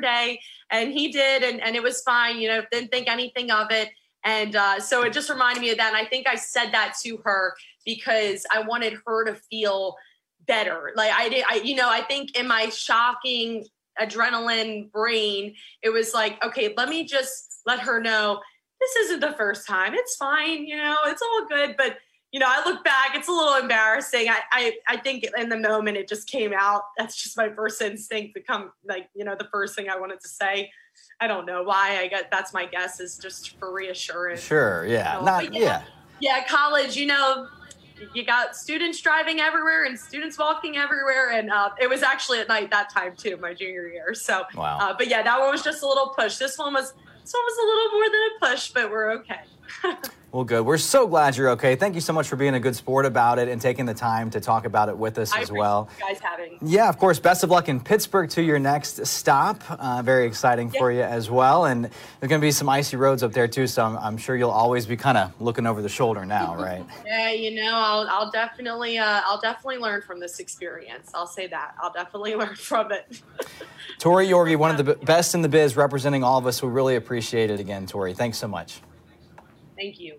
day, and he did, and it was fine, you know, didn't think anything of it. And so it just reminded me of that. And I think I said that to her because I wanted her to feel better. Like I did, you know, I think in my shocking adrenaline brain, it was like, okay, let me just let her know this isn't the first time. It's fine. You know, it's all good. But, you know, I look back, it's a little embarrassing. I think in the moment it just came out. That's just my first instinct to come, like, you know, the first thing I wanted to say. I don't know why. I guess that's my guess, is just for reassurance. Sure. Yeah. You know? Yeah. College, you know, you got students driving everywhere and students walking everywhere. And it was actually at night that time too, my junior year. So, wow. But yeah, that one was just a little push. This one was a little more than a push, but we're okay. Well, good. We're so glad you're okay. Thank you so much for being a good sport about it and taking the time to talk about it with us as well. I appreciate you guys having me. Yeah, of course. Best of luck in Pittsburgh to your next stop. Very exciting for you as well. And there's going to be some icy roads up there, too, so I'm sure you'll always be kind of looking over the shoulder now, right? Yeah, you know, I'll definitely learn from this experience. I'll say that. I'll definitely learn from it. Tori Yorgi, one of the best in the biz, representing all of us. We really appreciate it again, Tori. Thanks so much. Thank you.